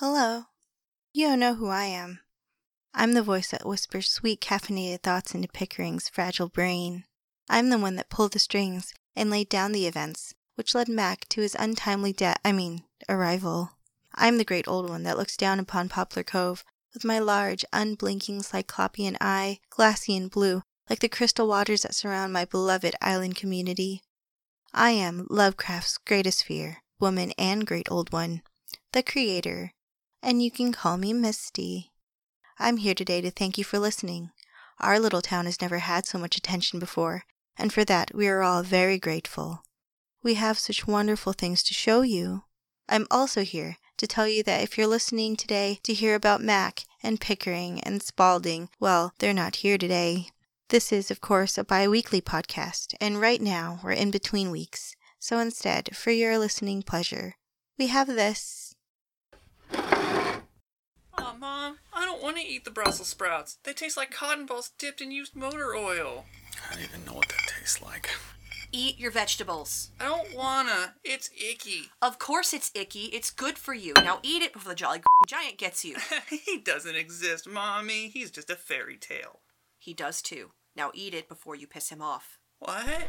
Hello. You don't know who I am. I'm the voice that whispers sweet caffeinated thoughts into Pickering's fragile brain. I'm the one that pulled the strings and laid down the events which led Mac to his untimely arrival. I'm the great old one that looks down upon Poplar Cove with my large, unblinking cyclopean eye, glassy and blue, like the crystal waters that surround my beloved island community. I am Lovecraft's greatest fear, woman and great old one, the creator, and you can call me Misty. I'm here today to thank you for listening. Our little town has never had so much attention before, and for that we are all very grateful. We have such wonderful things to show you. I'm also here to tell you that if you're listening today to hear about Mac and Pickering and Spaulding, well, they're not here today. This is, of course, a bi-weekly podcast, and right now we're in between weeks. So instead, for your listening pleasure, we have this. Aw, Mom, I don't want to eat the Brussels sprouts. They taste like cotton balls dipped in used motor oil. I don't even know what that tastes like. Eat your vegetables. I don't wanna. It's icky. Of course it's icky. It's good for you. Now eat it before the jolly giant gets you. He doesn't exist, Mommy. He's just a fairy tale. He does too. Now eat it before you piss him off. What?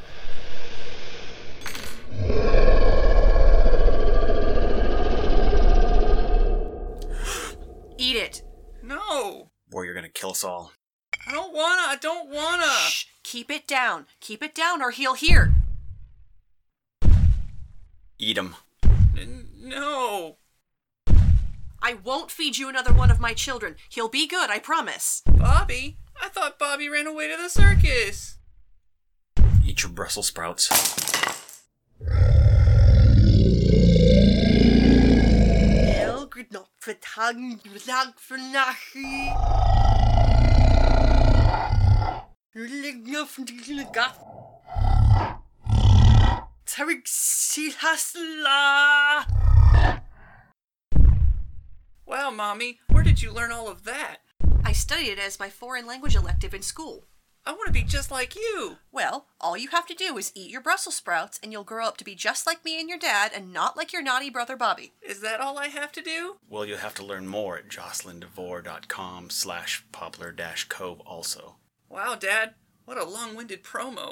Eat it. No. Boy, you're gonna kill us all. I don't wanna. Shh. Keep it down, or he'll hear. Eat him. No. I won't feed you another one of my children. He'll be good, I promise. Bobby? I thought Bobby ran away to the circus. Eat your Brussels sprouts. Wow, Mommy, where did you learn all of that? I studied it as my foreign language elective in school. I want to be just like you. Well, all you have to do is eat your Brussels sprouts and you'll grow up to be just like me and your dad and not like your naughty brother Bobby. Is that all I have to do? Well, you'll have to learn more at jocelyndevore.com/poplar-cove also. Wow, Dad. What a long-winded promo.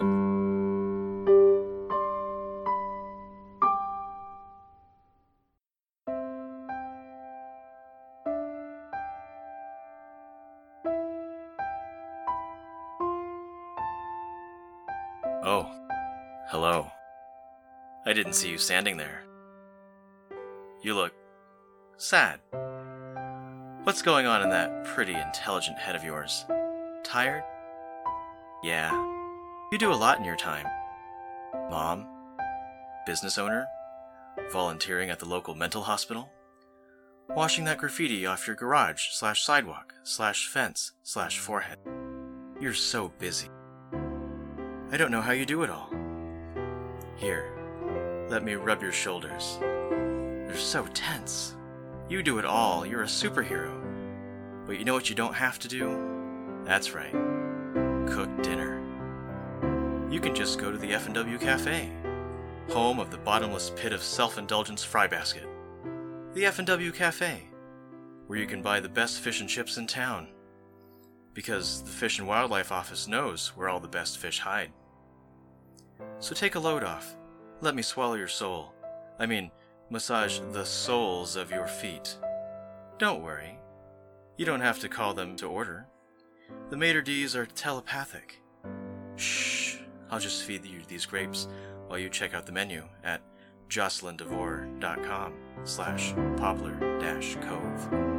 Oh, hello. I didn't see you standing there. You look sad. What's going on in that pretty intelligent head of yours? Tired? Yeah, you do a lot in your time. Mom, business owner, volunteering at the local mental hospital, washing that graffiti off your garage/sidewalk/fence/forehead. You're so busy. I don't know how you do it all. Here, let me rub your shoulders. They're so tense. You do it all. You're a superhero. But you know what you don't have to do? That's right. Cook dinner. You can just go to the F&W Cafe, home of the bottomless pit of self-indulgence fry basket. The F&W Cafe, where you can buy the best fish and chips in town, because the Fish and Wildlife Office knows where all the best fish hide. So take a load off. Let me swallow your soul. I mean, massage the soles of your feet. Don't worry. You don't have to call them to order. The maitre d's are telepathic. Shh, I'll just feed you these grapes while you check out the menu at jocelyndevore.com/poplar-cove.